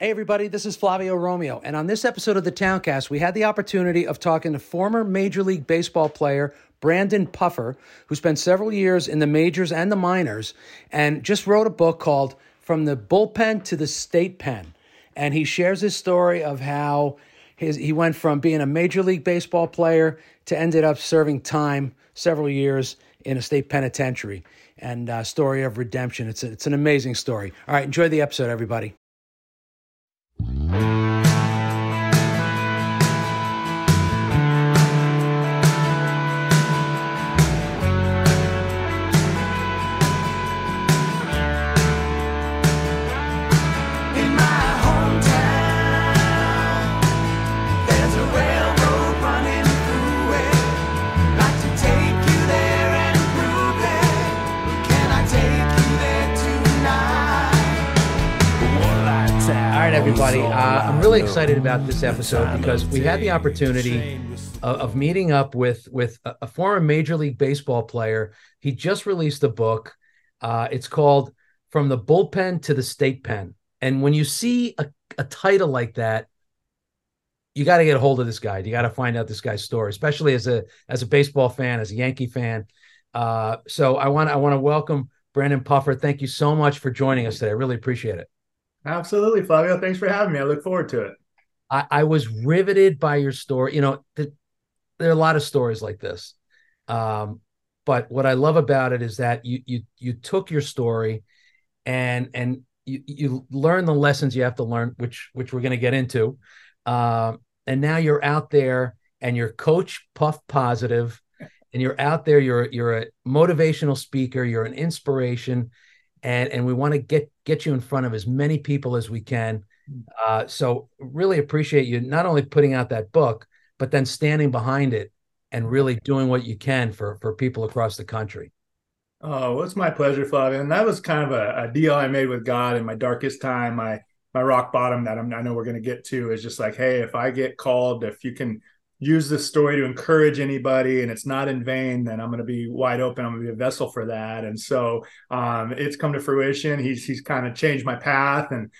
Hey everybody, this is Flavio Romeo, and on this episode of the Towncast, we had the opportunity of talking to former Major League Baseball player Brandon Puffer, who spent several years in the majors and the minors, and just wrote a book called From the Bullpen to the State Pen. And he shares his story of how he went from being a Major League Baseball player to ended up serving time several years in a state penitentiary, and a story of redemption. It's an amazing story. All right, enjoy the episode, everybody. Everybody, I'm really excited about this episode because we had the opportunity of meeting up with a former Major League Baseball player. He just released a book. It's called From the Bullpen to the State Pen. And when you see a title like that, you got to get a hold of this guy. You got to find out this guy's story, especially as a baseball fan, as a Yankee fan. So I want to welcome Brandon Puffer. Thank you so much for joining us today. I really appreciate it. Absolutely, Flavio. Thanks for having me. I look forward to it. I was riveted by your story. You know, there are a lot of stories like this. But what I love about it is that you took your story and you learn the lessons you have to learn, which we're going to get into. And now you're out there and you're Coach Puff Positive, and you're out there. You're a motivational speaker. You're an inspiration. And we want to get you in front of as many people as we can. So really appreciate you not only putting out that book, but then standing behind it and really doing what you can for people across the country. Oh, it's my pleasure, Flavio. And that was kind of a deal I made with God in my darkest time. My rock bottom that I know we're going to get to is just like, hey, if I get called, if you can use this story to encourage anybody and it's not in vain, then I'm going to be wide open. I'm going to be a vessel for that. And so it's come to fruition. He's kind of changed my path, and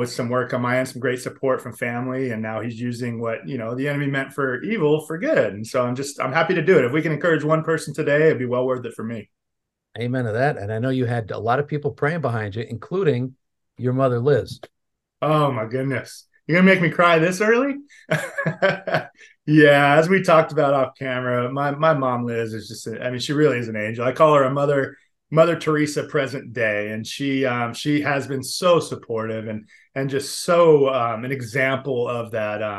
with some work on my end, some great support from family. And now he's using what, you know, the enemy meant for evil for good. And so I'm happy to do it. If we can encourage one person today, it'd be well worth it for me. Amen to that. And I know you had a lot of people praying behind you, including your mother, Liz. Oh my goodness. You're going to make me cry this early? Yeah, as we talked about off camera, my mom, Liz, is just, she really is an angel. I call her a Mother Teresa present day. And she has been so supportive and just so an example of that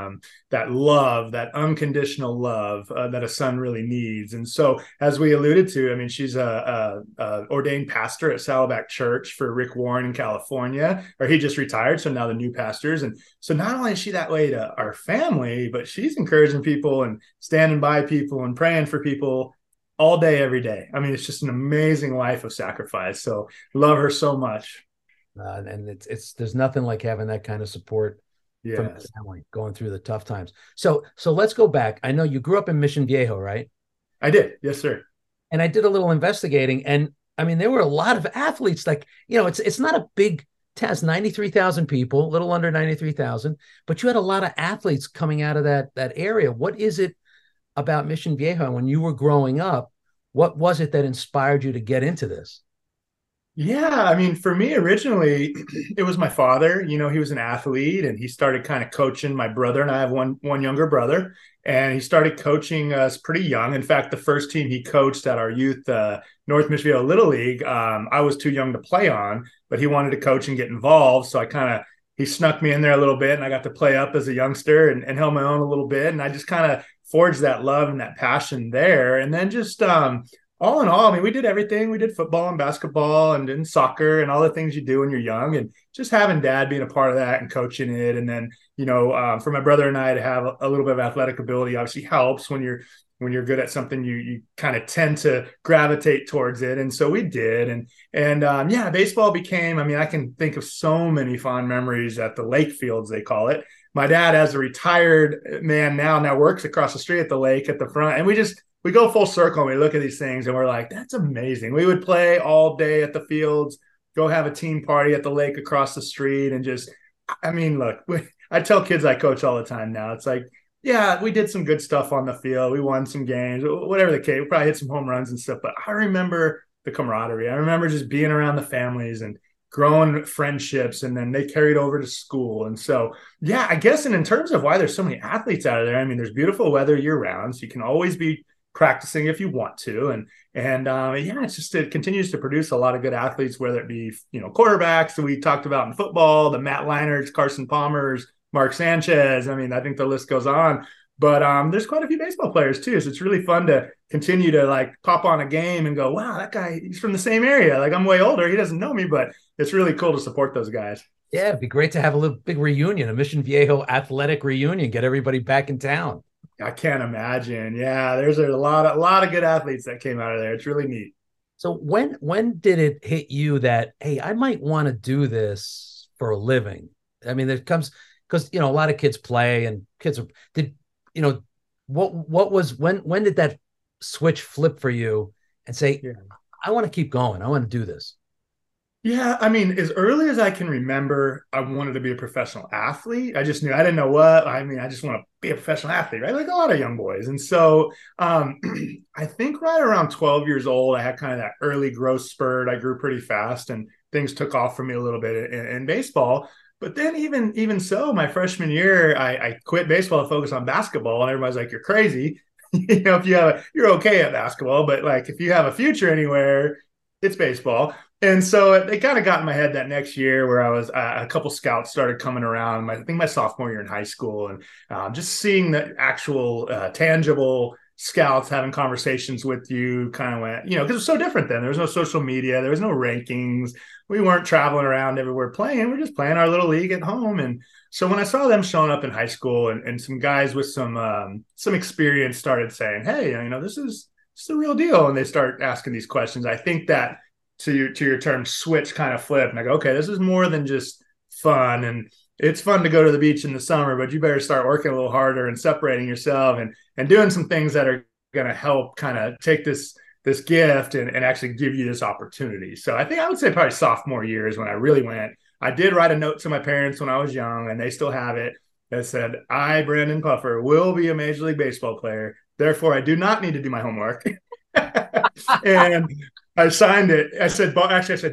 love, that unconditional love that a son really needs. And so, as we alluded to, she's a ordained pastor at Saddleback Church for Rick Warren in California, or he just retired. So now the new pastors. And so not only is she that way to our family, but she's encouraging people and standing by people and praying for people all day, every day. It's just an amazing life of sacrifice. So love her so much. And there's nothing like having that kind of support from the family going through the tough times. So let's go back. I know you grew up in Mission Viejo, right? I did. Yes, sir. And I did a little investigating, and there were a lot of athletes. Like, it's not a big test, 93,000 people, a little under 93,000, but you had a lot of athletes coming out of that area. What is it about Mission Viejo when you were growing up? What was it that inspired you to get into this? Yeah, for me originally, it was my father. He was an athlete, and he started kind of coaching my brother, and I have one younger brother, and he started coaching us pretty young. In fact, the first team he coached at our youth, North Michigan Little League, I was too young to play on, but he wanted to coach and get involved. So he snuck me in there a little bit, and I got to play up as a youngster and held my own a little bit. And I just kind of forged that love and that passion there. And then just all in all, we did everything. We did football and basketball and soccer and all the things you do when you're young, and just having dad being a part of that and coaching it. And then, for my brother and I to have a little bit of athletic ability obviously helps. When you're good at something, you kind of tend to gravitate towards it. And so we did. And baseball became, I can think of so many fond memories at the lake fields, they call it. My dad, as a retired man now works across the street at the lake at the front. And we go full circle and we look at these things and we're like, that's amazing. We would play all day at the fields, go have a team party at the lake across the street, and just I mean, look, I tell kids I coach all the time now. It's like, yeah, we did some good stuff on the field. We won some games, whatever the case. We probably hit some home runs and stuff. But I remember the camaraderie. I remember just being around the families and growing friendships, and then they carried over to school. And so, yeah, I guess, and in terms of why there's so many athletes out of there, I mean, there's beautiful weather year-round, so you can always be practicing if you want to. And it's just, it continues to produce a lot of good athletes, whether it be, you know, quarterbacks that we talked about in football, the Matt Leinarts, Carson Palmers, Mark Sanchez. I mean, I think the list goes on, but there's quite a few baseball players too. So it's really fun to continue to like pop on a game and go, wow, that guy, he's from the same area. Like, I'm way older. He doesn't know me, but it's really cool to support those guys. Yeah. It'd be great to have a little big reunion, a Mission Viejo athletic reunion, get everybody back in town. I can't imagine. Yeah, there's a lot of good athletes that came out of there. It's really neat. So when did it hit you that, hey, I might want to do this for a living? I mean, there comes, because, you know, a lot of kids play and kids are, when did that switch flip for you and say, yeah, I want to keep going. I want to do this. Yeah, I mean, as early as I can remember, I wanted to be a professional athlete. I just knew, I didn't know what, I mean, I just want to be a professional athlete, right? Like a lot of young boys. And so I think right around 12 years old, I had kind of that early growth spurt. I grew pretty fast and things took off for me a little bit in baseball. But then even so, my freshman year, I quit baseball to focus on basketball. And everybody's like, you're crazy. You know, if you have, you're okay at basketball, but like if you have a future anywhere, it's baseball. And so it kind of got in my head that next year where I was, a couple scouts started coming around, I think my sophomore year in high school, and just seeing the actual tangible scouts having conversations with you kind of went, you know, because it was so different then. There was no social media. There was no rankings. We weren't traveling around everywhere playing. We were just playing our little league at home. And so when I saw them showing up in high school and some guys with some experience started saying, hey, you know, this is the real deal. And they start asking these questions. I think that, to your term, switch kind of flip. And I go, okay, this is more than just fun. And it's fun to go to the beach in the summer, but you better start working a little harder and separating yourself and doing some things that are going to help kind of take this gift and actually give you this opportunity. So I think I would say probably sophomore year is when I really went. I did write a note to my parents when I was young, and they still have it, that said, I, Brandon Puffer, will be a Major League Baseball player. Therefore, I do not need to do my homework. And I signed it. I said,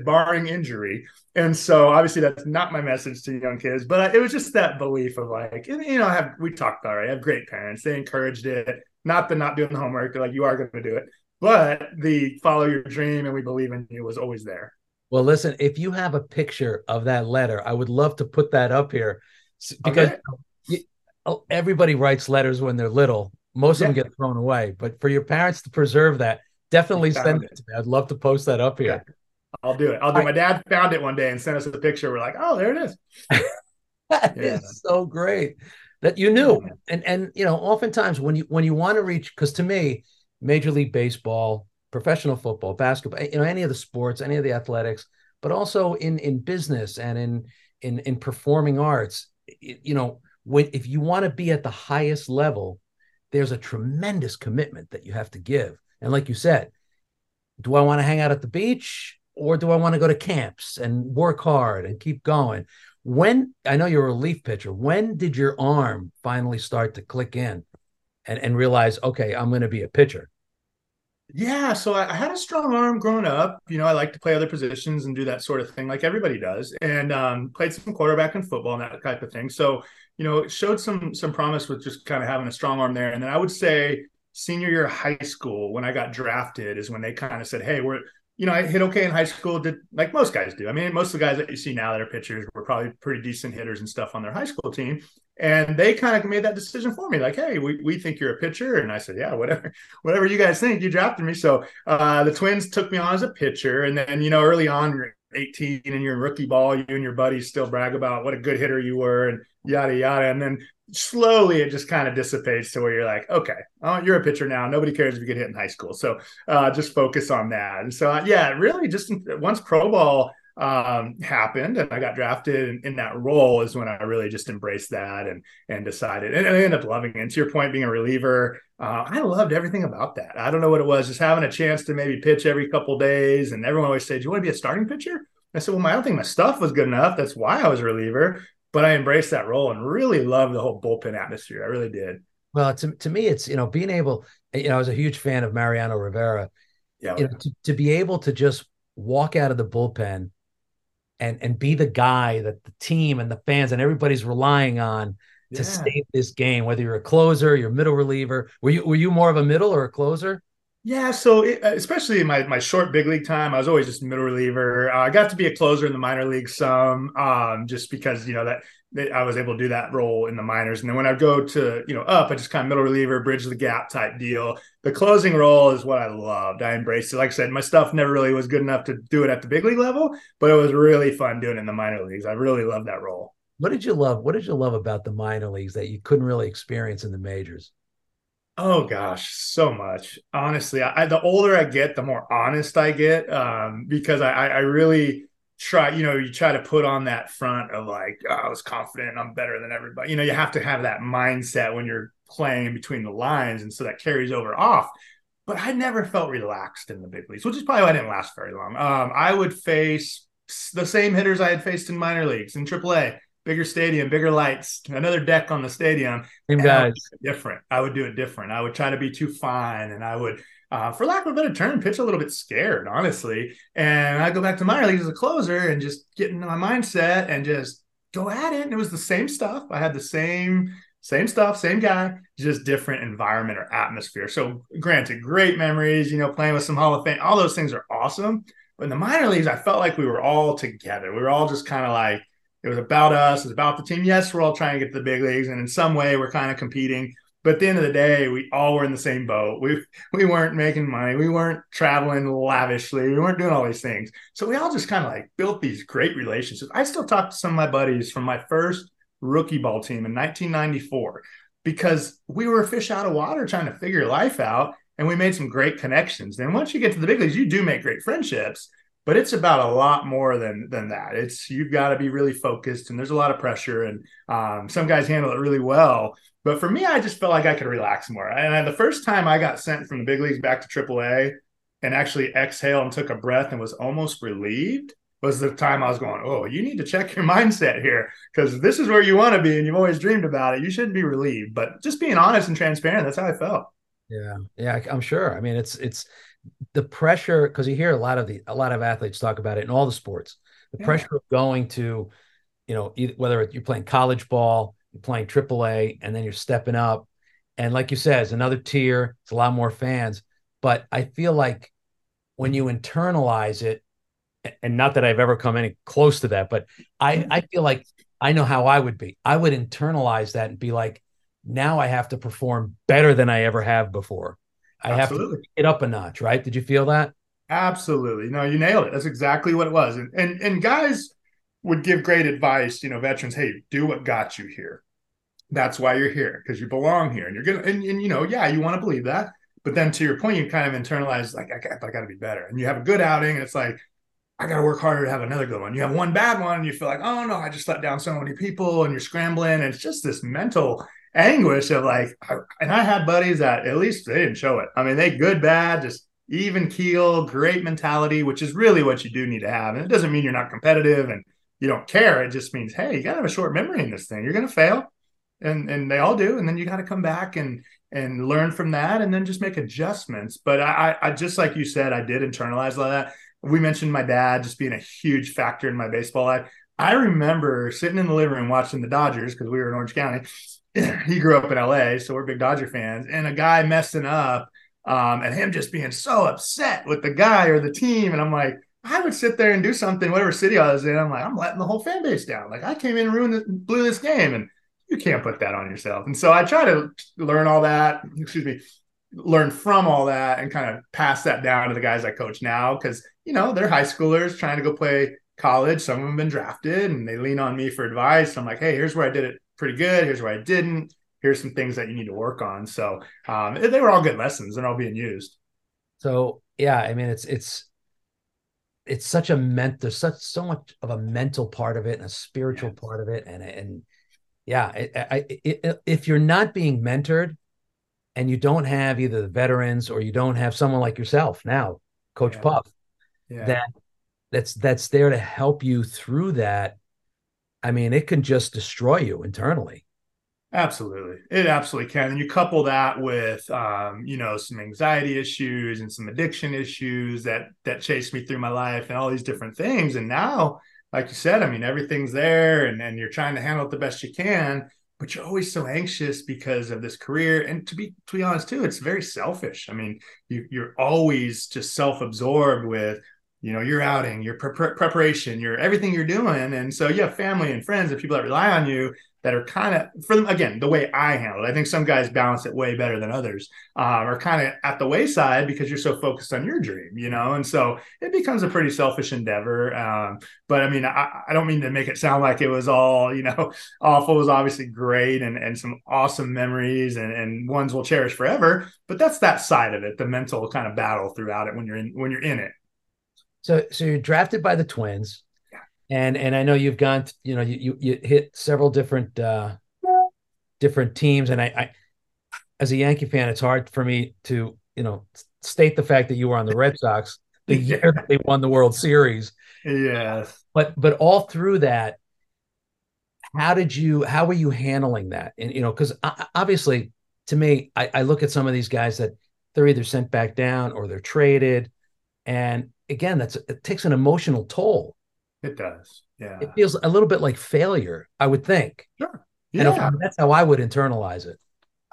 barring injury. And so obviously that's not my message to young kids, but it was just that belief of like, you know, we talked about, right? I have great parents. They encouraged it, not doing the homework. They're like, you are going to do it, but the follow your dream and we believe in you was always there. Well, listen, if you have a picture of that letter, I would love to put that up here because everybody writes letters when they're little. Most of them get thrown away, but for your parents to preserve that, definitely send it to me. I'd love to post that up here. Yeah, I'll do it. All right. My dad found it one day and sent us a picture. We're like, oh, there it is. That is so great that you knew. Yeah. And you know, oftentimes when you want to reach, because to me, Major League Baseball, professional football, basketball, you know, any of the sports, any of the athletics, but also in business and in performing arts, you know, if you want to be at the highest level, there's a tremendous commitment that you have to give. And like you said, do I want to hang out at the beach or do I want to go to camps and work hard and keep going? I know you're a relief pitcher. When did your arm finally start to click in and realize, okay, I'm going to be a pitcher? Yeah. So I had a strong arm growing up. You know, I like to play other positions and do that sort of thing like everybody does. And played some quarterback and football and that type of thing. So, you know, it showed some promise with just kind of having a strong arm there. And then I would say senior year of high school, when I got drafted, is when they kind of said, hey, I hit okay in high school, did like most guys do. I mean, most of the guys that you see now that are pitchers were probably pretty decent hitters and stuff on their high school team. And they kind of made that decision for me. Like, hey, we think you're a pitcher. And I said, yeah, whatever you guys think, you drafted me. So the Twins took me on as a pitcher. And then, you know, early on, you're 18 and you're in rookie ball, you and your buddies still brag about what a good hitter you were and yada, yada. And then slowly it just kind of dissipates to where you're like, okay, you're a pitcher now. Nobody cares if you get hit in high school. So just focus on that. And so, yeah, really just once pro ball happened and I got drafted in that role is when I really just embraced that and decided, and I ended up loving it. And to your point, being a reliever, I loved everything about that. I don't know what it was, just having a chance to maybe pitch every couple days. And everyone always said, do you want to be a starting pitcher? I said, well, I don't think my stuff was good enough. That's why I was a reliever. but I embraced that role and really loved the whole bullpen atmosphere. I really did. Well, to me, it's, you know, being able, you know, I was a huge fan of Mariano Rivera, yeah, you know, to be able to just walk out of the bullpen and be the guy that the team and the fans and everybody's relying on to save this game, whether you're a closer, you're a middle reliever. Were you more of a middle or a closer? Yeah, so especially in my short big league time, I was always just middle reliever. I got to be a closer in the minor league some, just because, you know, that I was able to do that role in the minors. And then when I go to, you know, up, I just kind of middle reliever, bridge the gap type deal. The closing role is what I loved. I embraced it. Like I said, my stuff never really was good enough to do it at the big league level, but it was really fun doing it in the minor leagues. I really loved that role. What did you love? What did you love about the minor leagues that you couldn't really experience in the majors? Oh gosh, so much. Honestly, the older I get, the more honest I get, because I really try, you know, you try to put on that front of like, oh, I was confident, I'm better than everybody. You know, you have to have that mindset when you're playing between the lines. And so that carries over off. But I never felt relaxed in the big leagues, which is probably why I didn't last very long. I would face the same hitters I had faced in minor leagues, in AAA. Bigger stadium, bigger lights, another deck on the stadium. Same guys. I would do it different. I would try to be too fine, and I would, for lack of a better term, pitch a little bit scared, honestly. And I go back to minor leagues as a closer and just get into my mindset and just go at it. And it was the same stuff. I had the same stuff, same guy, just different environment or atmosphere. So granted, great memories, you know, playing with some Hall of Fame. All those things are awesome. But in the minor leagues, I felt like we were all together. We were all just kind of like, it was about us. It was about the team. Yes, we're all trying to get to the big leagues, and in some way, we're kind of competing. But at the end of the day, we all were in the same boat. We weren't making money. We weren't traveling lavishly. We weren't doing all these things. So we all just kind of like built these great relationships. I still talk to some of my buddies from my first rookie ball team in 1994 because we were a fish out of water trying to figure life out, and we made some great connections. Then once you get to the big leagues, you do make great friendships. But it's about a lot more than that. It's, you've got to be really focused, and there's a lot of pressure, and some guys handle it really well. But for me, I just felt like I could relax more. And the first time I got sent from the big leagues back to AAA and actually exhaled and took a breath and was almost relieved was the time I was going, oh, you need to check your mindset here because this is where you want to be and you've always dreamed about it. You shouldn't be relieved. But just being honest and transparent, that's how I felt. Yeah. Yeah, I'm sure. I mean, it's the pressure, because you hear a lot of athletes talk about it in all the sports, the pressure of going to, you know, whether you're playing college ball, you're playing AAA, and then you're stepping up. And like you said, it's another tier. It's a lot more fans. But I feel like when you internalize it, and not that I've ever come any close to that, but I feel like I know how I would be. I would internalize that and be like, now I have to perform better than I ever have before. I Absolutely. Have to pick it up a notch, right? Did you feel that? Absolutely. No, you nailed it. That's exactly what it was. And guys would give great advice, you know, veterans, hey, do what got you here. That's why you're here, because you belong here. And you're going to, and you know, yeah, you want to believe that. But then to your point, you kind of internalize, like, I got to be better. And you have a good outing, and it's like, I got to work harder to have another good one. You have one bad one, and you feel like, oh, no, I just let down so many people, and you're scrambling. And it's just this mental anguish of like, and I had buddies that at least they didn't show it. I mean, they good, bad, just even keel, great mentality, which is really what you do need to have. And it doesn't mean you're not competitive and you don't care. It just means, hey, you got to have a short memory in this thing. You're going to fail. And they all do. And then you got to come back and learn from that and then just make adjustments. But I just like you said, I did internalize a lot of that. We mentioned my dad just being a huge factor in my baseball life. I remember sitting in the living room watching the Dodgers because we were in Orange County. He grew up in LA, so we're big Dodger fans, and a guy messing up and him just being so upset with the guy or the team. And I'm like, I would sit there and do something, whatever city I was in. I'm like, I'm letting the whole fan base down. Like I came in and blew this game, and you can't put that on yourself. And so I try to learn all that, learn from all that and kind of pass that down to the guys I coach now. Cause you know, they're high schoolers trying to go play college. Some of them have been drafted and they lean on me for advice. I'm like, hey, here's where I did it pretty good. Here's where I didn't. Here's some things that you need to work on. So they were all good lessons and all being used. So, yeah, I mean, it's such a there's so much of a mental part of it and a spiritual part of it. And yeah, if you're not being mentored and you don't have either the veterans or you don't have someone like yourself now, Coach Puff, that's there to help you through that. I mean, it can just destroy you internally. Absolutely. It absolutely can. And you couple that with, you know, some anxiety issues and some addiction issues that chased me through my life and all these different things. And now, like you said, I mean, everything's there and you're trying to handle it the best you can, but you're always so anxious because of this career. And to be honest too, it's very selfish. I mean, you're always just self-absorbed with, you know, your outing, your preparation, your everything you're doing. And so you have family and friends and people that rely on you that are kind of, for them, again, the way I handle it, I think some guys balance it way better than others, are kind of at the wayside because you're so focused on your dream, you know? And so it becomes a pretty selfish endeavor. But I mean, I don't mean to make it sound like it was all, you know, awful. It was obviously great and some awesome memories and ones we'll cherish forever, but that's that side of it, the mental kind of battle throughout it when you're in it. So you're drafted by the Twins, yeah. and I know you've gone, you know, you hit several different different teams, and I, as a Yankee fan, it's hard for me to, you know, state the fact that you were on the Red Sox the year that they won the World Series. Yes, but all through that, how were you handling that? And you know, because obviously, to me, I look at some of these guys that they're either sent back down or they're traded, and again, it takes an emotional toll. It does. Yeah. It feels a little bit like failure, I would think. Sure. Yeah. And that's how I would internalize it.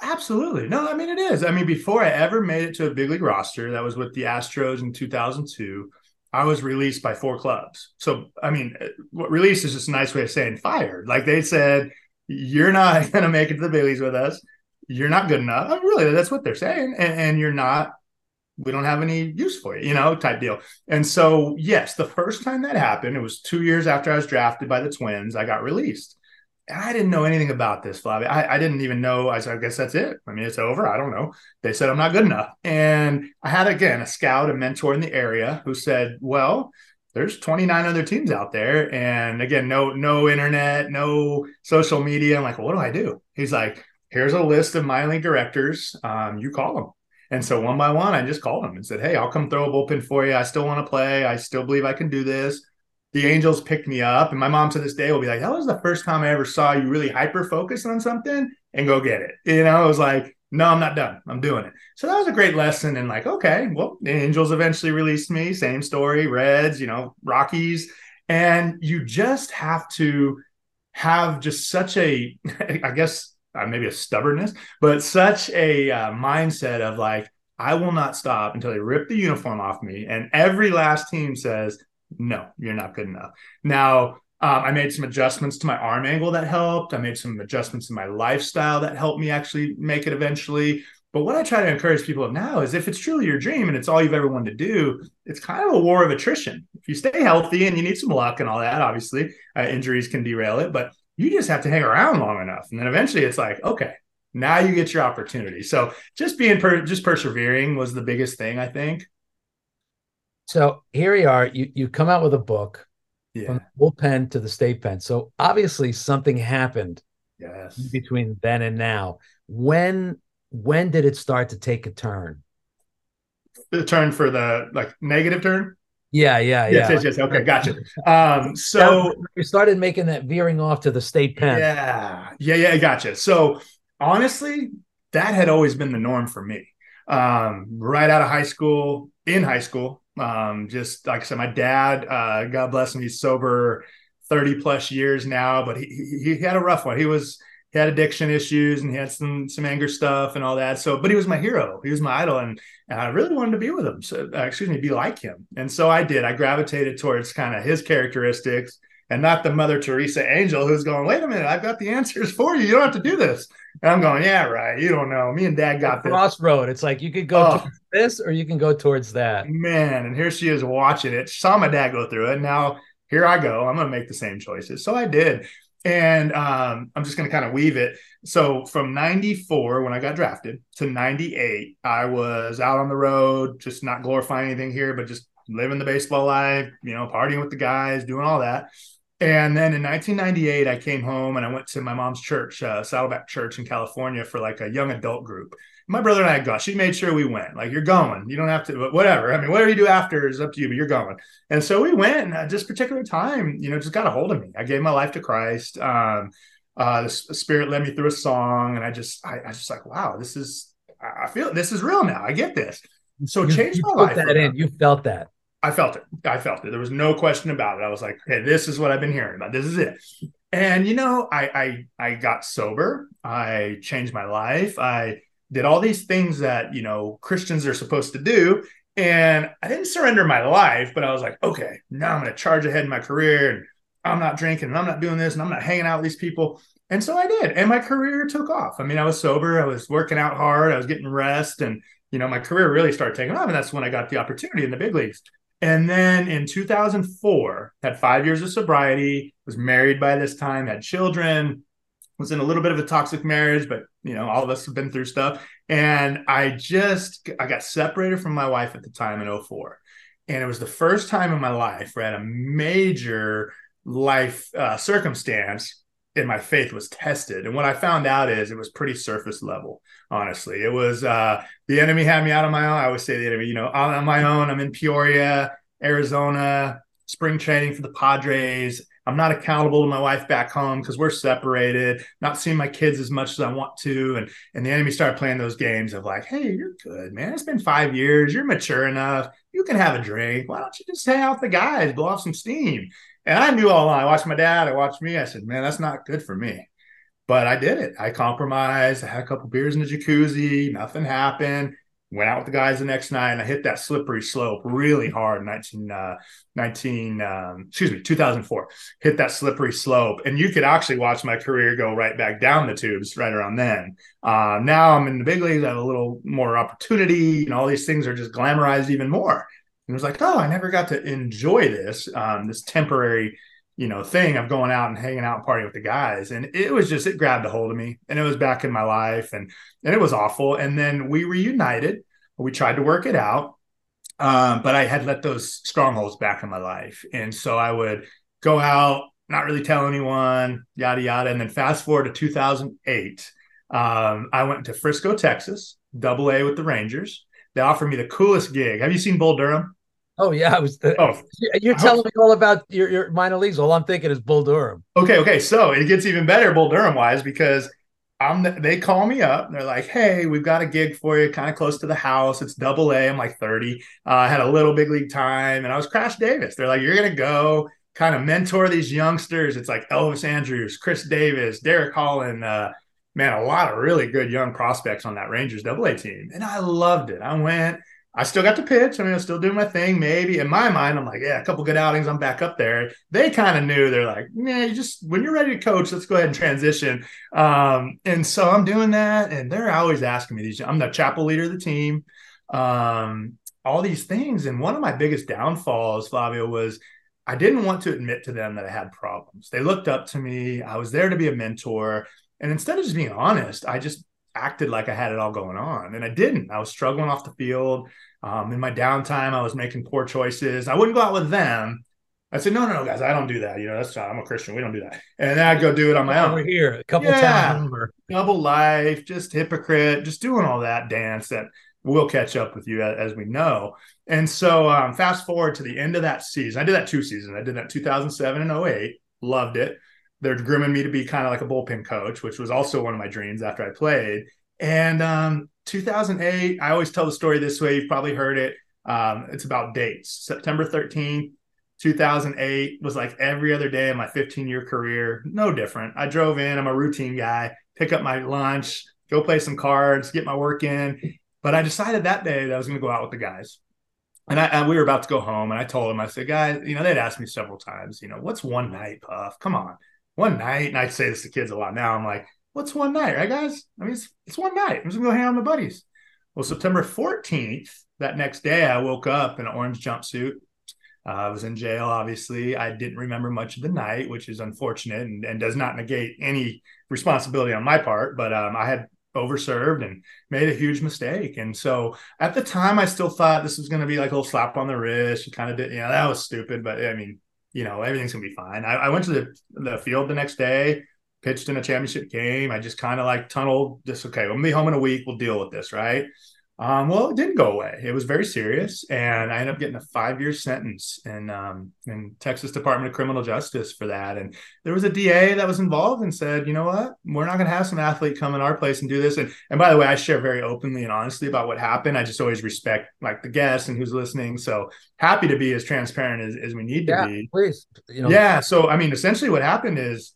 Absolutely. No, I mean, it is. I mean, before I ever made it to a big league roster, that was with the Astros in 2002, I was released by 4 clubs. So, I mean, release is just a nice way of saying fired. Like they said, you're not going to make it to the big leagues with us. You're not good enough. I mean, really, that's what they're saying. And you're not. We don't have any use for you, you know, type deal. And so, yes, the first time that happened, it was 2 years after I was drafted by the Twins, I got released. And I didn't know anything about this, Flavio. I didn't even know. I said, I guess that's it. I mean, it's over. I don't know. They said I'm not good enough. And I had, again, a scout, a mentor in the area who said, well, there's 29 other teams out there. And again, no internet, no social media. I'm like, well, what do I do? He's like, here's a list of minor league directors. You call them. And so one by one, I just called him and said, hey, I'll come throw a bullpen for you. I still want to play. I still believe I can do this. The Angels picked me up. And my mom to this day will be like, that was the first time I ever saw you really hyper-focus on something and go get it. You know, I was like, no, I'm not done. I'm doing it. So that was a great lesson. And like, okay, well, the Angels eventually released me. Same story, Reds, you know, Rockies. And you just have to have just such a, I guess, maybe a stubbornness, but such a mindset of like, I will not stop until they rip the uniform off me. And every last team says, no, you're not good enough. Now, I made some adjustments to my arm angle that helped. I made some adjustments in my lifestyle that helped me actually make it eventually. But what I try to encourage people now is if it's truly your dream and it's all you've ever wanted to do, it's kind of a war of attrition. If you stay healthy and you need some luck and all that, obviously injuries can derail it, but you just have to hang around long enough. And then eventually it's like, okay, now you get your opportunity. So just being, just persevering was the biggest thing, I think. So here you are, you come out with a book, yeah. From the Bullpen to the State Pen. So obviously something happened, yes, between then and now. When did it start to take a turn? The turn for the like negative turn? Yeah. Yes. Okay, gotcha. So we started making that veering off to the State Pen. Yeah, gotcha. So honestly, that had always been the norm for me. Right out of high school, just like I said, my dad, God bless him, he's sober 30 plus years now, but he had a rough one. He had addiction issues and he had some anger stuff and all that. So, but he was my hero. He was my idol. And I really wanted to be with him. So, be like him. And so I did. I gravitated towards kind of his characteristics and not the Mother Teresa angel who's going, wait a minute, I've got the answers for you. You don't have to do this. And I'm going, yeah, right. You don't know. Me and Dad got this. Crossroad. It's like you could go towards this or you can go towards that. Man. And here she is watching it. She saw my dad go through it. Now here I go. I'm going to make the same choices. So I did. And I'm just going to kind of weave it. So from 94, when I got drafted, to 98, I was out on the road, just not glorifying anything here, but just living the baseball life, you know, partying with the guys, doing all that. And then in 1998, I came home and I went to my mom's church, Saddleback Church in California, for like a young adult group. My brother and I got, she made sure we went, like, you're going, you don't have to, but whatever. I mean, whatever you do after is up to you, but you're going. And so we went, and at this particular time, you know, just got a hold of me. I gave my life to Christ. The Spirit led me through a song, and I just like, wow, this is, I feel this is real now. I get this. So it changed my life. You felt that. I felt it. I felt it. There was no question about it. I was like, okay, this is what I've been hearing about. This is it. And, you know, I got sober. I changed my life. I did all these things that, you know, Christians are supposed to do. And I didn't surrender my life, but I was like, okay, now I'm going to charge ahead in my career, and I'm not drinking, and I'm not doing this, and I'm not hanging out with these people. And so I did. And my career took off. I mean, I was sober. I was working out hard. I was getting rest. And, you know, my career really started taking off. And that's when I got the opportunity in the big leagues. And then in 2004, had 5 years of sobriety, was married by this time, had children, was in a little bit of a toxic marriage, but, you know, all of us have been through stuff. And I got separated from my wife at the time in 2004. And it was the first time in my life where I had a major life circumstance, and my faith was tested. And what I found out is it was pretty surface level, honestly. It was the enemy had me out on my own. I always say the enemy, you know, out on my own. I'm in Peoria, Arizona, spring training for the Padres. I'm not accountable to my wife back home because we're separated, not seeing my kids as much as I want to. And the enemy started playing those games of like, hey, you're good, man. It's been 5 years. You're mature enough. You can have a drink. Why don't you just hang out with the guys, blow off some steam? And I knew all along. I watched my dad. I watched me. I said, man, that's not good for me. But I did it. I compromised. I had a couple beers in the jacuzzi. Nothing happened. Went out with the guys the next night, and I hit that slippery slope really hard in 2004. Hit that slippery slope. And you could actually watch my career go right back down the tubes right around then. Now I'm in the big leagues. I have a little more opportunity, and all these things are just glamorized even more. And it was like, oh, I never got to enjoy this, this temporary, you know, thing of going out and hanging out and partying with the guys. And it was just, it grabbed a hold of me, and it was back in my life, and it was awful. And then we reunited, we tried to work it out. But I had let those strongholds back in my life. And so I would go out, not really tell anyone, yada, yada. And then fast forward to 2008, I went to Frisco, Texas, AA with the Rangers. They offered me the coolest gig. Have you seen Bull Durham? Oh, yeah. You're telling me all about your minor leagues. All I'm thinking is Bull Durham. Okay. So it gets even better Bull Durham-wise, because they call me up. And they're like, hey, we've got a gig for you kind of close to the house. It's AA. I'm like 30. I had a little big league time, and I was Crash Davis. They're like, you're going to go kind of mentor these youngsters. It's like Elvis Andrews, Chris Davis, Derek Holland, man, a lot of really good young prospects on that Rangers AA team. And I loved it. I went, I still got to pitch. I mean, I was still doing my thing, maybe. In my mind, I'm like, yeah, a couple good outings, I'm back up there. They kind of knew. They're like, yeah, you just, when you're ready to coach, let's go ahead and transition. And so I'm doing that. And they're always asking me these, I'm the chapel leader of the team, all these things. And one of my biggest downfalls, Flavio, was I didn't want to admit to them that I had problems. They looked up to me. I was there to be a mentor. And instead of just being honest, I just acted like I had it all going on. And I didn't. I was struggling off the field. In my downtime, I was making poor choices. I wouldn't go out with them. I said, no, guys, I don't do that. You know, that's not, I'm a Christian. We don't do that. And then I'd go do it on my own. Over here, a couple times. Double life, just hypocrite, just doing all that dance that we'll catch up with you as we know. And so fast forward to the end of that season. I did that two seasons. I did that 2007 and 2008. Loved it. They're grooming me to be kind of like a bullpen coach, which was also one of my dreams after I played. And 2008, I always tell the story this way. You've probably heard it. It's about dates. September 13th, 2008 was like every other day of my 15-year career. No different. I drove in. I'm a routine guy. Pick up my lunch, go play some cards, get my work in. But I decided that day that I was going to go out with the guys. And we were about to go home. And I told them, I said, guys, you know, they'd asked me several times, you know, what's one night, Puff? Come on. One night, and I say this to kids a lot now. I'm like, what's one night, right, guys? I mean, it's one night. I'm just going to go hang out with my buddies. Well, September 14th, that next day, I woke up in an orange jumpsuit. I was in jail, obviously. I didn't remember much of the night, which is unfortunate and does not negate any responsibility on my part. But I had overserved and made a huge mistake. And so at the time, I still thought this was going to be like a little slap on the wrist. You kind of did, you know, that was stupid. But I mean, you know, everything's going to be fine. I went to the field the next day, pitched in a championship game. I just kind of like tunneled this. Okay, I'm going to be home in a week. We'll deal with this. Right. Well, it didn't go away. It was very serious. And I ended up getting a 5-year sentence in Texas Department of Criminal Justice for that. And there was a DA that was involved and said, you know what, we're not going to have some athlete come in our place and do this. And by the way, I share very openly and honestly about what happened. I just always respect like the guests and who's listening. So happy to be as transparent as we need to be. Please. You know. Yeah. So, I mean, essentially what happened is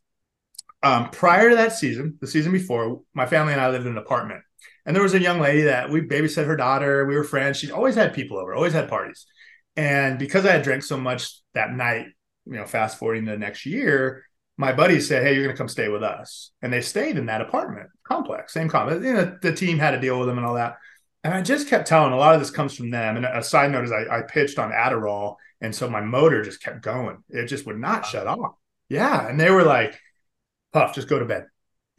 prior to that season, the season before, my family and I lived in an apartment. And there was a young lady that we babysat her daughter. We were friends. She always had people over, always had parties. And because I had drank so much that night, you know, fast forwarding to the next year, my buddy said, hey, you're going to come stay with us. And they stayed in that apartment complex, same complex. You know, the team had to deal with them and all that. And I just kept telling, a lot of this comes from them. And a side note is I pitched on Adderall. And so my motor just kept going. It just would not shut off. Yeah. And they were like, Puff, just go to bed.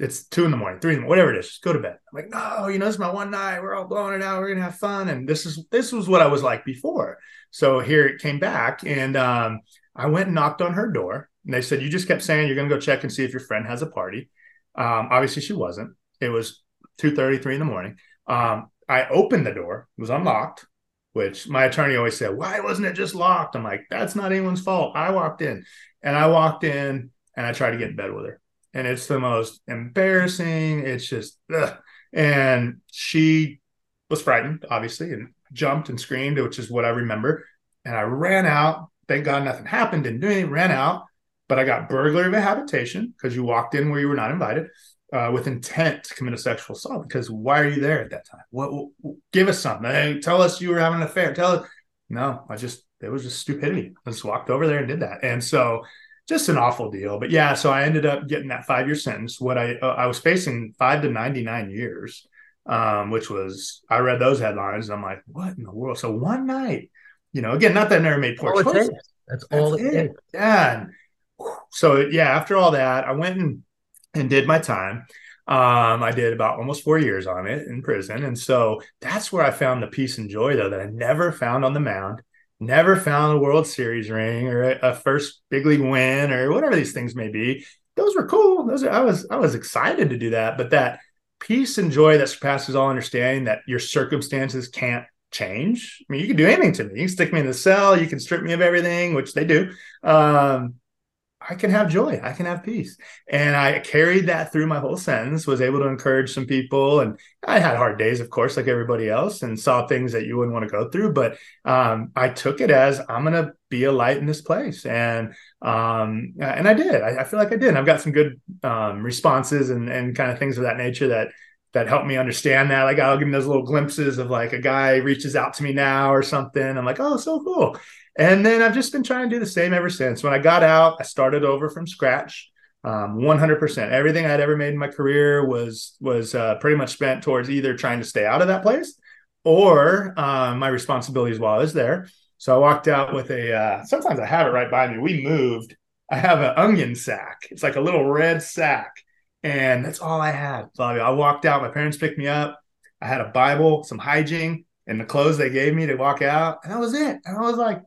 It's 2 in the morning, 3 in the morning, whatever it is, just go to bed. I'm like, no, you know, this is my one night. We're all blowing it out. We're going to have fun. And this was what I was like before. So here it came back. And I went and knocked on her door. And they said, you just kept saying you're going to go check and see if your friend has a party. Obviously, she wasn't. It was 2:30, 3 in the morning. I opened the door. It was unlocked, which my attorney always said, why wasn't it just locked? I'm like, that's not anyone's fault. I walked in. And I walked in and I tried to get in bed with her. And it's the most embarrassing. It's just, ugh. And she was frightened, obviously, and jumped and screamed, which is what I remember. And I ran out. Thank God nothing happened. Didn't do anything. Ran out. But I got burglary of a habitation because you walked in where you were not invited with intent to commit a sexual assault. Because why are you there at that time? What give us something. Hey, tell us you were having an affair. Tell us. No, it was just stupidity. I just walked over there and did that. And so just an awful deal. But yeah, so I ended up getting that 5-year sentence. What I was facing 5 to 99 years, which was, I read those headlines and I'm like, what in the world? So one night, you know, again, not that I never made poor choices. That's all it is. Yeah. And so yeah, after all that, I went and did my time. I did about almost 4 years on it in prison. And so that's where I found the peace and joy though, that I never found on the mound. Never found a World Series ring or a first big league win or whatever these things may be. Those were cool. I was excited to do that. But that peace and joy that surpasses all understanding, that your circumstances can't change. I mean, you can do anything to me. You can stick me in the cell. You can strip me of everything, which they do. I can have joy. I can have peace. And I carried that through my whole sentence, was able to encourage some people. And I had hard days, of course, like everybody else, and saw things that you wouldn't want to go through. But I took it as I'm going to be a light in this place. And I did. I feel like I did. And I've got some good responses and kind of things of that nature that helped me understand that. Like, I'll give me those little glimpses of like a guy reaches out to me now or something. I'm like, oh, so cool. And then I've just been trying to do the same ever since. When I got out, I started over from scratch, 100%. Everything I'd ever made in my career was pretty much spent towards either trying to stay out of that place or my responsibilities while I was there. So I walked out with sometimes I have it right by me. We moved. I have an onion sack. It's like a little red sack. And that's all I had, Flavio. I walked out. My parents picked me up. I had a Bible, some hygiene, and the clothes they gave me to walk out. And that was it. And I was like,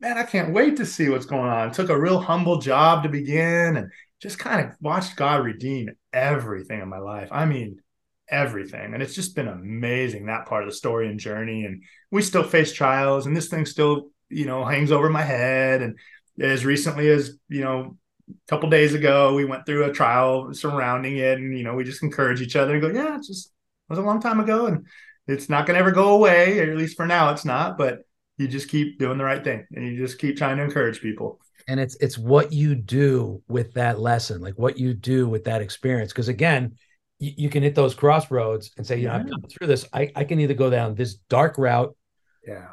man, I can't wait to see what's going on. Took a real humble job to begin and just kind of watched God redeem everything in my life. I mean, everything. And it's just been amazing, that part of the story and journey. And we still face trials, and this thing still, you know, hangs over my head. And as recently as, you know, a couple of days ago, we went through a trial surrounding it. And, you know, we just encourage each other and go, yeah, it was a long time ago. And it's not going to ever go away, or at least for now it's not. But you just keep doing the right thing, and you just keep trying to encourage people. And it's what you do with that lesson, like what you do with that experience. Because again, you can hit those crossroads and say, you know, I've gone through this. I can either go down this dark route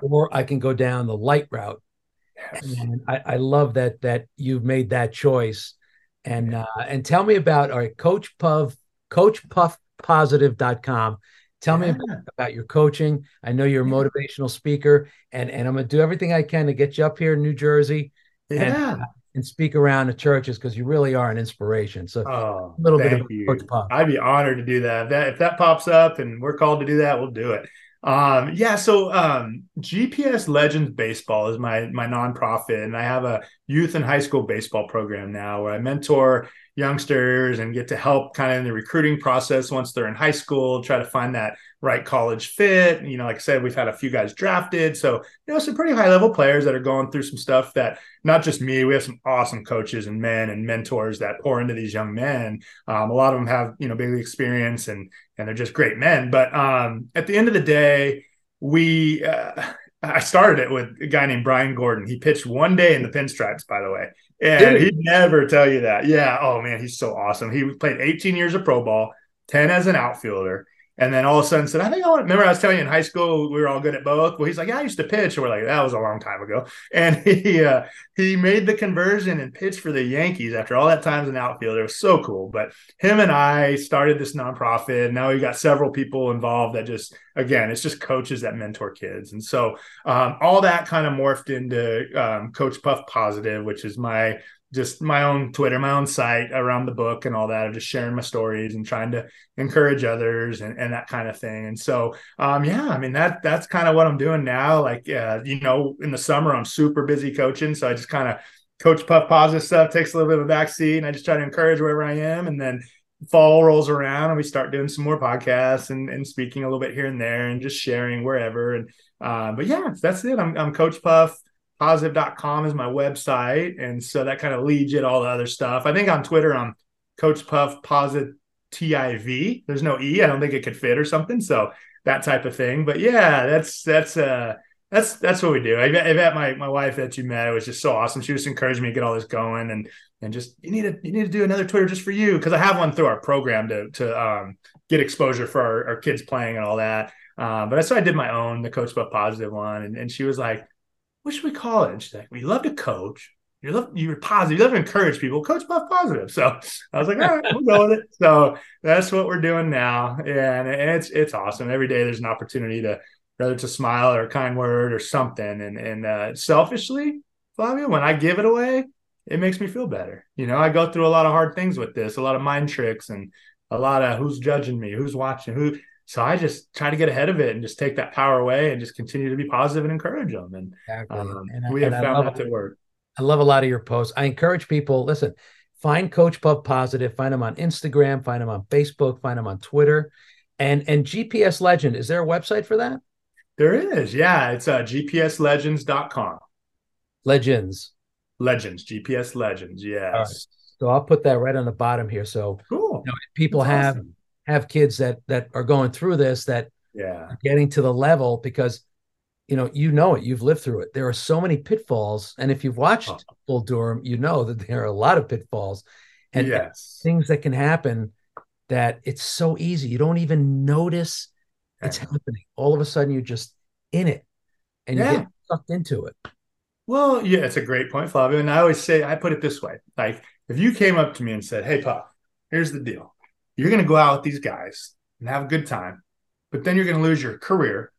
or I can go down the light route. Yes. And I love that you've made that choice. And and tell me about, all right, Coach Puff, CoachPuffPositive.com. Tell me about your coaching. I know you're a motivational speaker, and I'm going to do everything I can to get you up here in New Jersey and speak around the churches, because you really are an inspiration. So a little bit of Coach Puff. I'd be honored to do that. If that pops up and we're called to do that, we'll do it. So GPS Legends Baseball is my nonprofit, and I have a youth and high school baseball program now, where I mentor youngsters and get to help kind of in the recruiting process once they're in high school, try to find that right college fit. You know, like I said, we've had a few guys drafted. So, you know, some pretty high level players that are going through some stuff that not just me, we have some awesome coaches and men and mentors that pour into these young men. A lot of them have, you know, big experience and they're just great men. But at the end of the day, I started it with a guy named Brian Gordon. He pitched one day in the pinstripes, by the way. And he'd never tell you that. Yeah. Oh, man, he's so awesome. He played 18 years of pro ball, 10 as an outfielder. And then all of a sudden said, remember I was telling you in high school, we were all good at both. Well, he's like, yeah, I used to pitch. And we're like, that was a long time ago. And he made the conversion and pitched for the Yankees after all that time as an outfielder. It was so cool. But him and I started this nonprofit. Now we've got several people involved that just, again, it's just coaches that mentor kids. And so all that kind of morphed into Coach Puff Positive, which is my own Twitter, my own site around the book and all that, of just sharing my stories and trying to encourage others and that kind of thing. And so, that's kind of what I'm doing now. Like, in the summer, I'm super busy coaching. So I just kind of coach Puff Positive stuff, takes a little bit of a backseat, and I just try to encourage wherever I am. And then fall rolls around and we start doing some more podcasts and speaking a little bit here and there and just sharing wherever. And, but yeah, that's it. I'm Coach Puff. CoachPuffPositive.com is my website. And so that kind of leads you to all the other stuff. I think on Twitter, I'm Coach Puff Positive TIV. There's no E. I don't think it could fit or something. So that type of thing. But yeah, that's what we do. I bet my wife that you met, it was just so awesome. She just encouraged me to get all this going and just, you need to do another Twitter just for you. Cause I have one through our program to get exposure for our kids playing and all that. But I did my own, the Coach Puff Positive one. And she was like, what should we call it? And she's like, we love to coach. You're positive. You love to encourage people. Coach Puff Positive. So I was like, all right, we'll go with it. So that's what we're doing now. And it's awesome. Every day there's an opportunity to, whether it's a smile or a kind word or something. And selfishly, Flavio, when I give it away, it makes me feel better. You know, I go through a lot of hard things with this, a lot of mind tricks and a lot of who's judging me, who's watching, who. So I just try to get ahead of it and just take that power away and just continue to be positive and encourage them. And, exactly. We have found that to work. I love a lot of your posts. I encourage people, listen, find Coach Puff Positive, find them on Instagram, find them on Facebook, find them on Twitter. And GPS Legend, is there a website for that? There is. Yeah. It's gpslegends.com. Legends, GPS Legends. Yes. Right. So I'll put that right on the bottom here. So cool. People That's have... Awesome. Have kids that are going through this, that are getting to the level, because you've lived through it. There are so many pitfalls, and if you've watched Bull Durham, you know that there are a lot of pitfalls and things that can happen that it's so easy you don't even notice it's happening. All of a sudden you're just in it and you get sucked into it. Well, yeah, it's a great point, Flavio, and I always say, I put it this way, like if you came up to me and said, hey Puff, here's the deal. You're going to go out with these guys and have a good time, but then you're going to lose your career,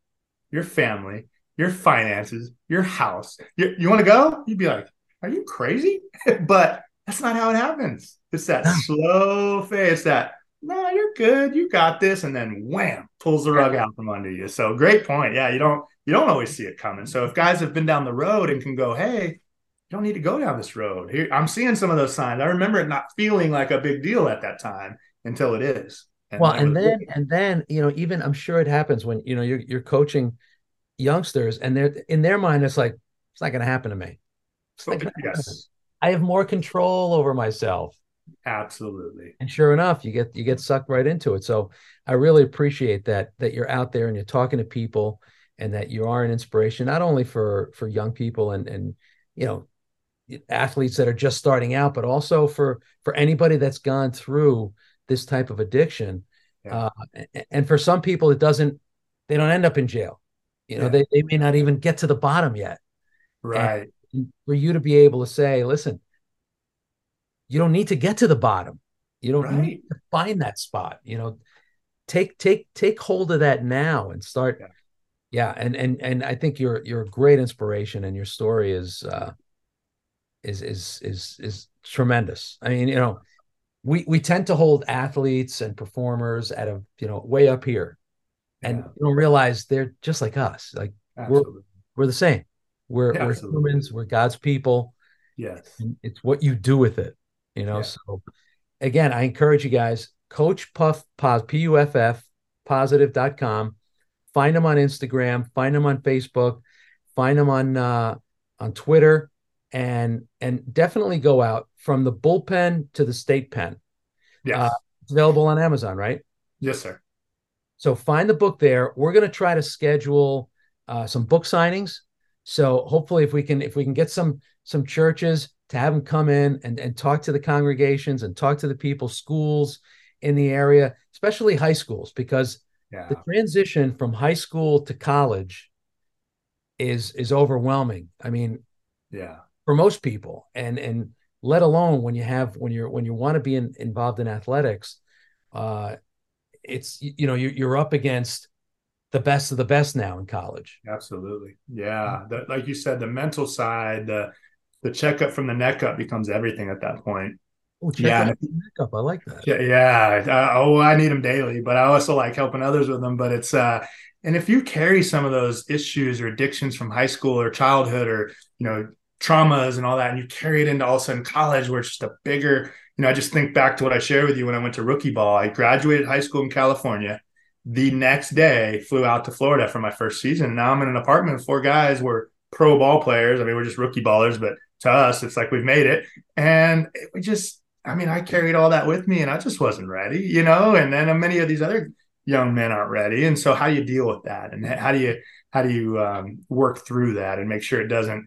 your family, your finances, your house. You want to go? You'd be like, are you crazy? But that's not how it happens. It's that slow phase that, no, you're good. You got this. And then wham, pulls the rug out from under you. So great point. Yeah. You don't always see it coming. So if guys have been down the road and can go, hey, you don't need to go down this road. Here, I'm seeing some of those signs. I remember it not feeling like a big deal at that time. Until it is. And then, even I'm sure it happens when, you're coaching youngsters and they're in their mind, it's like, it's not going to happen to me. I have more control over myself. Absolutely. And sure enough, you get sucked right into it. So I really appreciate that you're out there and you're talking to people and that you are an inspiration, not only for young people and athletes that are just starting out, but also for anybody that's gone through this type of addiction. Yeah. And for some people, they don't end up in jail. They may not even get to the bottom yet. Right. And for you to be able to say, listen, you don't need to get to the bottom. You don't need to find that spot, take hold of that now and start. Yeah. And I think you're a great inspiration, and your story is tremendous. I mean, we tend to hold athletes and performers at a, way up here, and you don't realize they're just like us. Like we're the same. We're humans. We're God's people. Yes. And it's what you do with it, you know? Yeah. So again, I encourage you guys, Coach Puff, PuffPositive.com. Find him on Instagram, find him on Facebook, find him on Twitter, and definitely go out From the Bullpen to the State Pen. Yes. It's available on Amazon, right? Yes, sir. So find the book there. We're going to try to schedule some book signings. So hopefully if we can get some churches to have them come in and talk to the congregations and talk to the people, schools in the area, especially high schools, because the transition from high school to college is overwhelming. I mean, for most people, and let alone when you want to be involved in athletics, it's, you know, you're up against the best of the best now in college. Absolutely. Yeah. The, like you said, the mental side, the checkup from the neck up becomes everything at that point. Oh, checkup from the neck up. I like that. Yeah. I need them daily, but I also like helping others with them, but it's, and if you carry some of those issues or addictions from high school or childhood or, you know, traumas and all that, and you carry it into all of a sudden college where it's just a bigger, you know, I just think back to what I shared with you when I went to rookie ball. I graduated high school in California. The next day flew out to Florida for my first season. Now I'm in an apartment with four guys. We're pro ball players. I mean, we're just rookie ballers, but to us, it's like we've made it. And we just, I mean, I carried all that with me and I just wasn't ready, you know, and then many of these other young men aren't ready. And so how do you deal with that? And how do you work through that and make sure it doesn't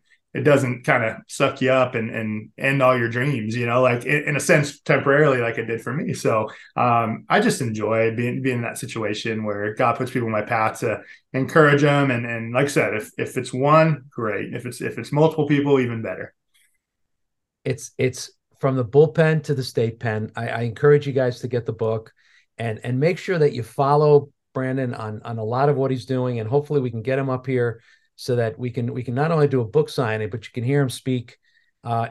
kind of suck you up and end all your dreams, you know, like in a sense, temporarily, like it did for me. So I just enjoy being in that situation where God puts people in my path to encourage them. And like I said, if it's one, great. If it's multiple people, even better. It's From the Bullpen to the State Pen. I encourage you guys to get the book and make sure that you follow Brandon on a lot of what he's doing. And hopefully we can get him up here so that we can not only do a book signing, but you can hear him speak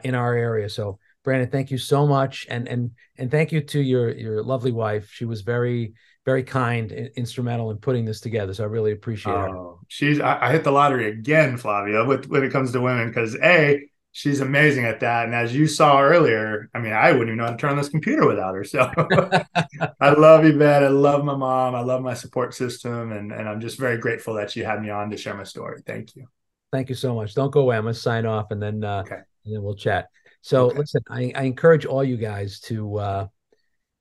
in our area. So Brandon, thank you so much. And thank you to your lovely wife. She was very, very kind and instrumental in putting this together. So I really appreciate her. I hit the lottery again, Flavio, when it comes to women, because she's amazing at that. And as you saw earlier, I mean, I wouldn't even know how to turn on this computer without her. So I love you, Yvette. I love my mom. I love my support system. And I'm just very grateful that you had me on to share my story. Thank you. Thank you so much. Don't go away. I'm going to sign off and then and then we'll chat. So listen, I encourage all you guys to,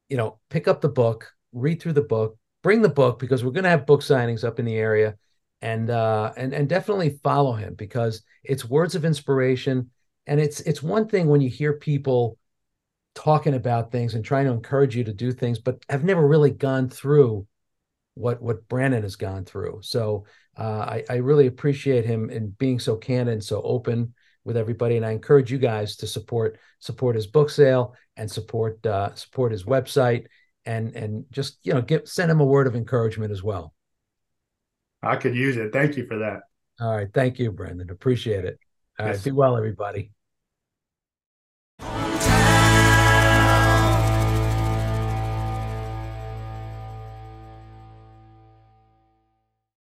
you know, pick up the book, read through the book, bring the book, because we're going to have book signings up in the area, and definitely follow him, because it's words of inspiration. And it's one thing when you hear people talking about things and trying to encourage you to do things, but I've never really gone through what Brandon has gone through. So I really appreciate him and being so candid and so open with everybody. And I encourage you guys to support his book sale and support his website and just, you know, send him a word of encouragement as well. I could use it. Thank you for that. All right. Thank you, Brandon. Appreciate it. All right. Be well, everybody.